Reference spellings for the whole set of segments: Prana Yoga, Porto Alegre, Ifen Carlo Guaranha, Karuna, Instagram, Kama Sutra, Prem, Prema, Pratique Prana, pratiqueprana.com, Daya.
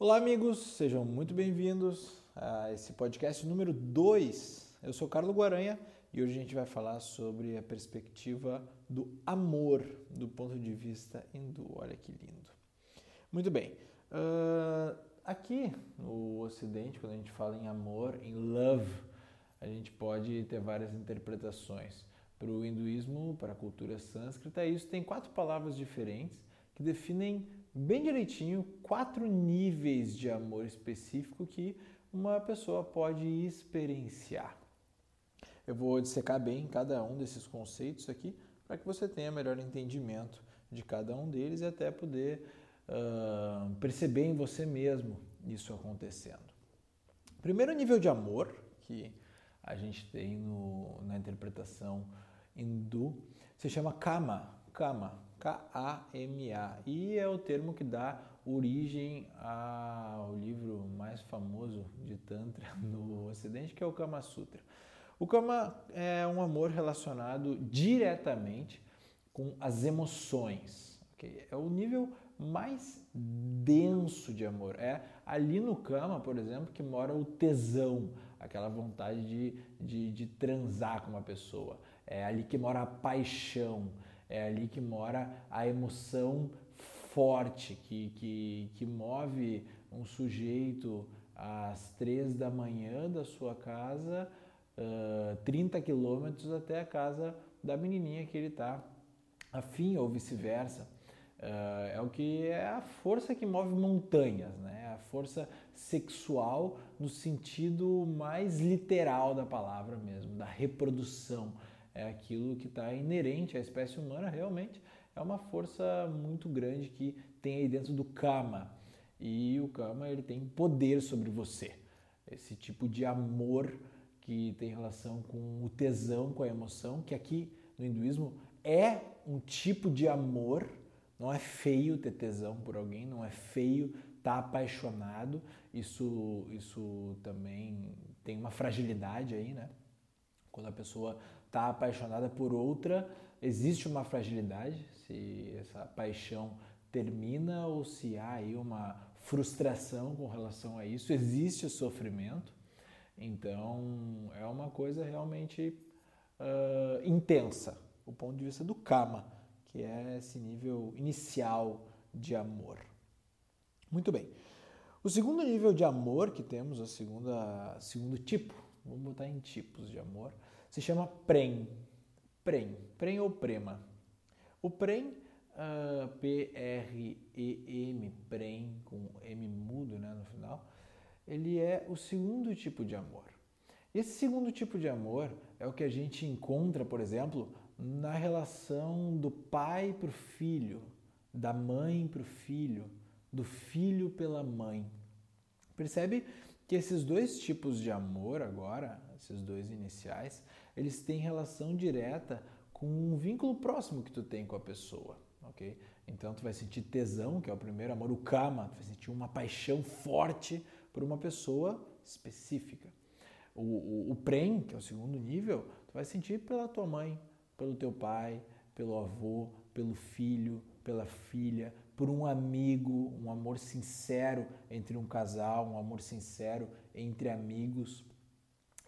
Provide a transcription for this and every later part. Olá amigos, sejam muito bem-vindos a esse podcast número 2. Eu sou Carlo Guaranha e hoje a gente vai falar sobre a perspectiva do amor do ponto de vista hindu. Olha que lindo! Muito bem, aqui no Ocidente, quando a gente fala em amor, em love, a gente pode ter várias interpretações. Para o hinduísmo, para a cultura sânscrita, isso tem 4 palavras diferentes que definem bem direitinho 4 níveis de amor específico que uma pessoa pode experienciar. Eu vou dissecar bem cada um desses conceitos aqui para que você tenha melhor entendimento de cada um deles e até poder perceber em você mesmo isso acontecendo. Primeiro nível de amor que a gente tem na interpretação hindu se chama Kama. K-A-M-A, e é o termo que dá origem ao livro mais famoso de Tantra no Ocidente, que é o Kama Sutra. O Kama é um amor relacionado diretamente com as emoções, okay? É o nível mais denso de amor. É ali no Kama, por exemplo, que mora o tesão, aquela vontade de transar com uma pessoa. É ali que mora a paixão. É ali que mora a emoção forte, que move um sujeito às 3 da manhã da sua casa, 30 quilômetros até a casa da menininha que ele está afim, ou vice-versa. É a força que move montanhas, né? A força sexual no sentido mais literal da palavra mesmo, da reprodução. É aquilo que está inerente à espécie humana, realmente é uma força muito grande que tem aí dentro do Kama. E o Kama, ele tem poder sobre você. Esse tipo de amor que tem relação com o tesão, com a emoção, que aqui no hinduísmo é um tipo de amor. Não é feio ter tesão por alguém, não é feio estar apaixonado. Isso também tem uma fragilidade aí, né? Quando a pessoa está apaixonada por outra, existe uma fragilidade, se essa paixão termina ou se há aí uma frustração com relação a isso, existe sofrimento. Então é uma coisa realmente intensa, o ponto de vista do Kama, que é esse nível inicial de amor. Muito bem, o segundo nível de amor que temos, o segundo tipo, vamos botar em tipos de amor, se chama Prem ou Prema. O Prem, P-R-E-M, Prem, com M mudo, né, no final, ele é o segundo tipo de amor. Esse segundo tipo de amor é o que a gente encontra, por exemplo, na relação do pai para o filho, da mãe para o filho, do filho pela mãe. Percebe que esses 2 tipos de amor agora, esses 2 iniciais, eles têm relação direta com um vínculo próximo que tu tem com a pessoa, ok? Então tu vai sentir tesão, que é o primeiro amor, o Kama, tu vai sentir uma paixão forte por uma pessoa específica. O Prem, que é o segundo nível, tu vai sentir pela tua mãe, pelo teu pai, pelo avô, pelo filho, pela filha, por um amigo, um amor sincero entre um casal, um amor sincero entre amigos.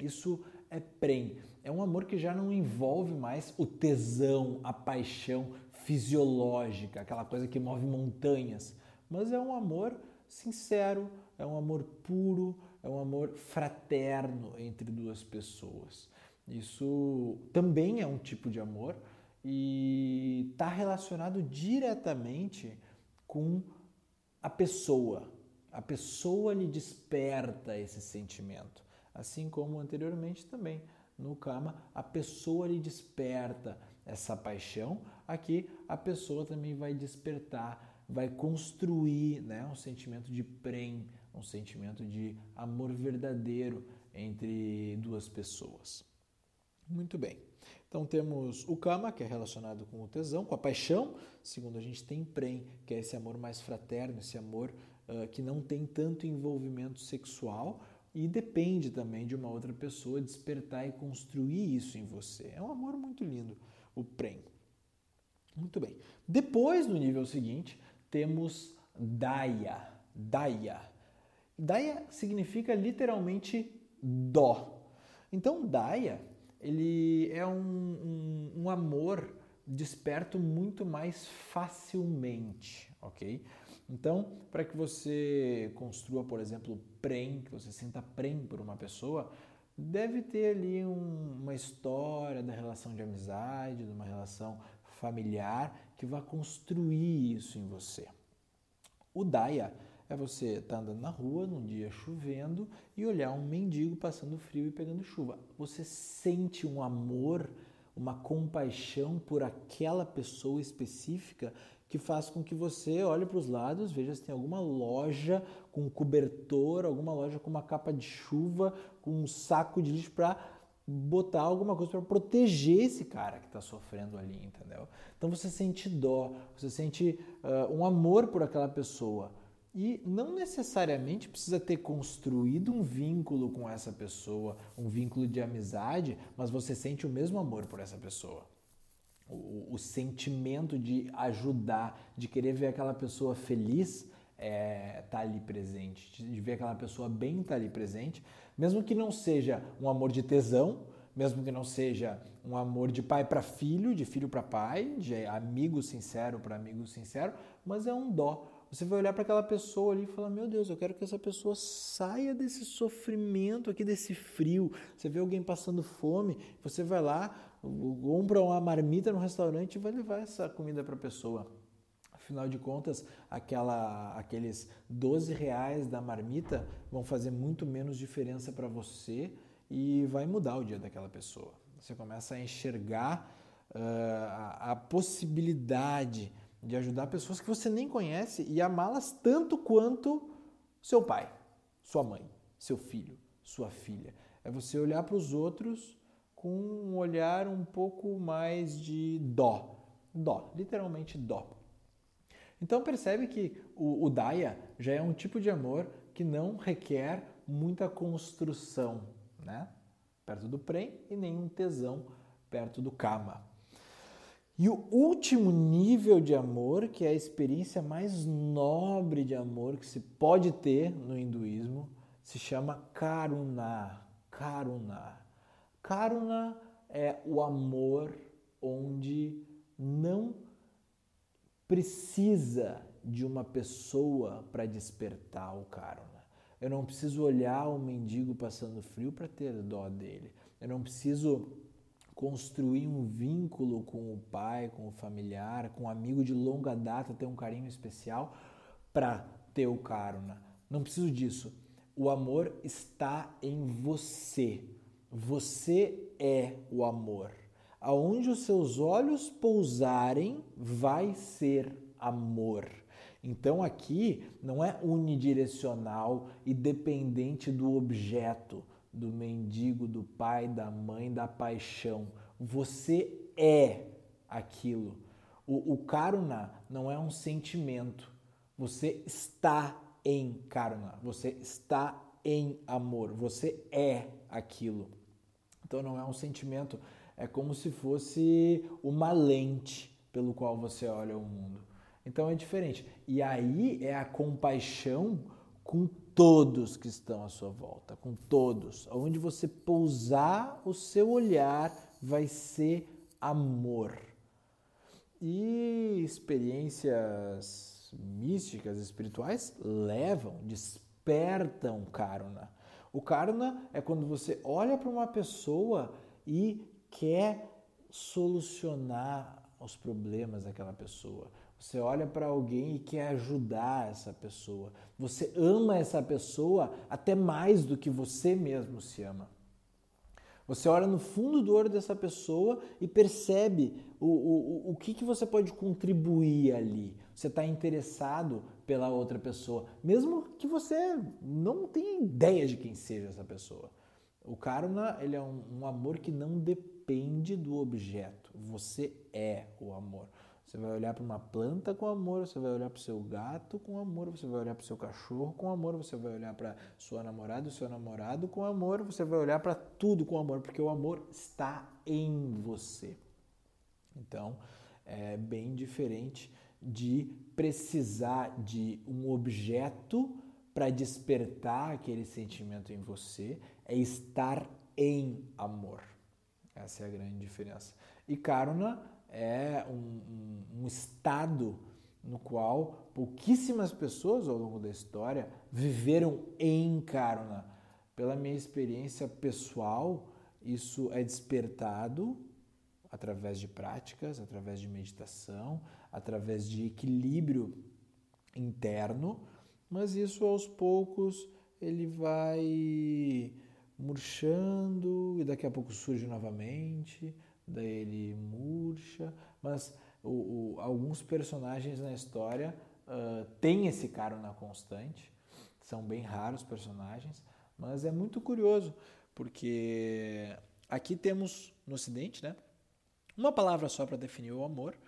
Isso é Prem, é um amor que já não envolve mais o tesão, a paixão fisiológica, aquela coisa que move montanhas, mas é um amor sincero, é um amor puro, é um amor fraterno entre 2 pessoas. Isso também é um tipo de amor e está relacionado diretamente com a pessoa lhe desperta esse sentimento, assim como anteriormente também no Kama, a pessoa lhe desperta essa paixão, aqui a pessoa também vai despertar, vai construir, né, um sentimento de Prem, um sentimento de amor verdadeiro entre 2 pessoas. Muito bem, então temos o Kama, que é relacionado com o tesão, com a paixão. Segundo, a gente tem Prem, que é esse amor mais fraterno, esse amor que não tem tanto envolvimento sexual e depende também de uma outra pessoa despertar e construir isso em você. É um amor muito lindo, o Prem. Muito bem, depois, no nível seguinte, temos Daya. Daya significa literalmente dó. Então, Daya, ele é um amor desperto muito mais facilmente, ok? Então, para que você construa, por exemplo, Prem, que você sinta Prem por uma pessoa, deve ter ali uma história da relação de amizade, de uma relação familiar, que vai construir isso em você. O Daya é você estar andando na rua, num dia chovendo, e olhar um mendigo passando frio e pegando chuva. Você sente um amor, uma compaixão por aquela pessoa específica, que faz com que você olhe para os lados, veja se tem alguma loja com um cobertor, alguma loja com uma capa de chuva, com um saco de lixo para botar alguma coisa para proteger esse cara que está sofrendo ali, entendeu? Então você sente dó, você sente um amor por aquela pessoa e não necessariamente precisa ter construído um vínculo com essa pessoa, um vínculo de amizade, mas você sente o mesmo amor por essa pessoa. O sentimento de ajudar, de querer ver aquela pessoa feliz tá ali presente, de ver aquela pessoa bem tá ali presente, mesmo que não seja um amor de tesão, mesmo que não seja um amor de pai para filho, de filho para pai, de amigo sincero para amigo sincero, mas é um dó. Você vai olhar para aquela pessoa ali e falar, meu Deus, eu quero que essa pessoa saia desse sofrimento aqui, desse frio. Você vê alguém passando fome, você vai lá, compra uma marmita no restaurante e vai levar essa comida para a pessoa. Afinal de contas, aqueles R$12 da marmita vão fazer muito menos diferença para você e vai mudar o dia daquela pessoa. Você começa a enxergar a possibilidade de ajudar pessoas que você nem conhece e amá-las tanto quanto seu pai, sua mãe, seu filho, sua filha. É você olhar para os outros com um olhar um pouco mais de dó. Dó, literalmente dó. Então percebe que o Daya já é um tipo de amor que não requer muita construção, né? Perto do Prem e nenhum tesão perto do Kama. E o último nível de amor, que é a experiência mais nobre de amor que se pode ter no hinduísmo, se chama Karuna. Karuna. Karuna é o amor onde não precisa de uma pessoa para despertar o Karuna. Eu não preciso olhar o mendigo passando frio para ter dó dele. Eu não preciso construir um vínculo com o pai, com o familiar, com um amigo de longa data, ter um carinho especial para ter o Karuna. Não preciso disso. O amor está em você. Você é o amor. Aonde os seus olhos pousarem, vai ser amor. Então aqui não é unidirecional e dependente do objeto, do mendigo, do pai, da mãe, da paixão. Você é aquilo. O Karuna não é um sentimento. Você está em Karuna. Você está em amor. Você é aquilo. Então não é um sentimento. É como se fosse uma lente pelo qual você olha o mundo. Então é diferente. E aí é a compaixão com todos que estão à sua volta, com todos. Onde você pousar o seu olhar vai ser amor. E experiências místicas, espirituais, levam, despertam Karuna. O Karuna é quando você olha para uma pessoa e quer solucionar os problemas daquela pessoa. Você olha para alguém e quer ajudar essa pessoa. Você ama essa pessoa até mais do que você mesmo se ama. Você olha no fundo do olho dessa pessoa e percebe o que você pode contribuir ali. Você está interessado pela outra pessoa, mesmo que você não tenha ideia de quem seja essa pessoa. O Karuna, ele é um amor que não depende do objeto. Você é o amor. Você vai olhar para uma planta com amor, você vai olhar para o seu gato com amor, você vai olhar para o seu cachorro com amor, você vai olhar para sua namorada, o seu namorado com amor, você vai olhar para tudo com amor, porque o amor está em você. Então, é bem diferente de precisar de um objeto para despertar aquele sentimento em você é estar em amor. Essa é a grande diferença. E Karuna é um estado no qual pouquíssimas pessoas ao longo da história viveram em Karuna. Pela minha experiência pessoal, isso é despertado através de práticas, através de meditação, através de equilíbrio interno, mas isso aos poucos ele vai murchando e daqui a pouco surge novamente, daí ele murcha, mas alguns personagens na história têm esse Karuna constante, são bem raros personagens, mas é muito curioso, porque aqui temos no Ocidente, né, uma palavra só para definir o amor,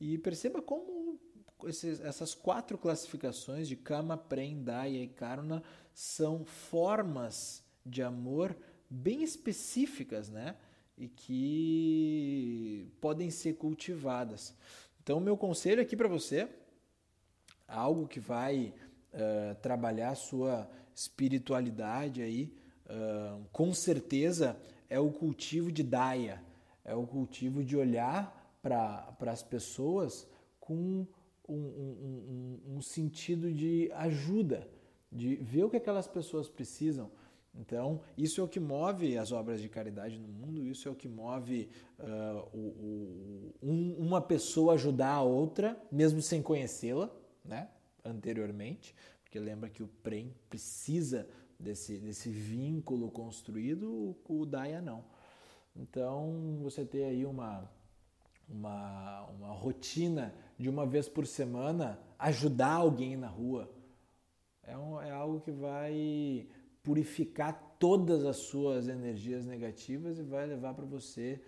e perceba como essas quatro classificações de Kama, Prem, Daya e Karuna são formas de amor bem específicas, né? E que podem ser cultivadas. Então, meu conselho aqui para você, algo que vai trabalhar a sua espiritualidade aí, com certeza é o cultivo de Daya, é o cultivo de olhar para as pessoas com um sentido de ajuda, de ver o que aquelas pessoas precisam. Então, isso é o que move as obras de caridade no mundo, isso é o que move uma pessoa ajudar a outra, mesmo sem conhecê-la, né, anteriormente, porque lembra que o Prem precisa desse vínculo construído, o Daya não. Então, você ter aí uma rotina de uma vez por semana ajudar alguém na rua é algo que vai purificar todas as suas energias negativas e vai levar você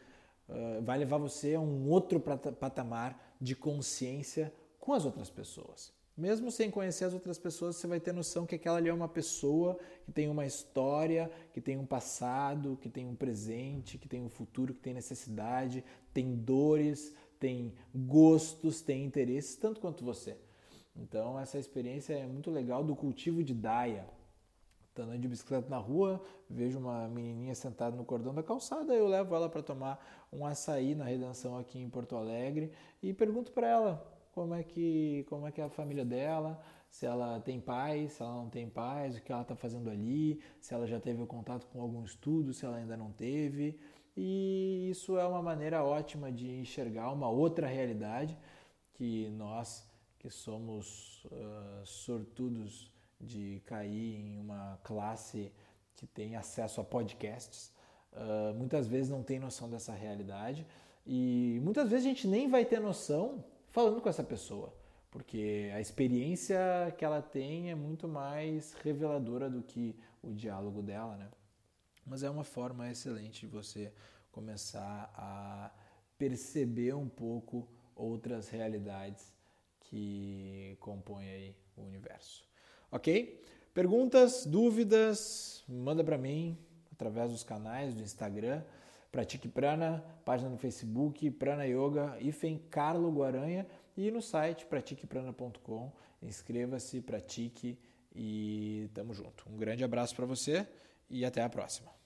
a um outro patamar de consciência com as outras pessoas. Mesmo sem conhecer as outras pessoas, você vai ter noção que aquela ali é uma pessoa que tem uma história, que tem um passado, que tem um presente, que tem um futuro, que tem necessidade, tem dores, tem gostos, tem interesses, tanto quanto você. Então, essa experiência é muito legal do cultivo de Daya. Estou andando de bicicleta na rua, vejo uma menininha sentada no cordão da calçada, eu levo ela para tomar um açaí na Redenção aqui em Porto Alegre e pergunto para ela, como é que é a família dela, se ela tem pais, se ela não tem pais, o que ela está fazendo ali, se ela já teve contato com algum estudo, se ela ainda não teve. E isso é uma maneira ótima de enxergar uma outra realidade que nós, que somos sortudos de cair em uma classe que tem acesso a podcasts, muitas vezes não tem noção dessa realidade. E muitas vezes a gente nem vai ter noção falando com essa pessoa, porque a experiência que ela tem é muito mais reveladora do que o diálogo dela, né? Mas é uma forma excelente de você começar a perceber um pouco outras realidades que compõem aí o universo. Ok? Perguntas, dúvidas, manda para mim através dos canais do Instagram, Pratique Prana, página no Facebook, Prana Yoga, Ifen Carlo Guaranha e no site pratiqueprana.com. Inscreva-se, pratique e tamo junto. Um grande abraço para você e até a próxima.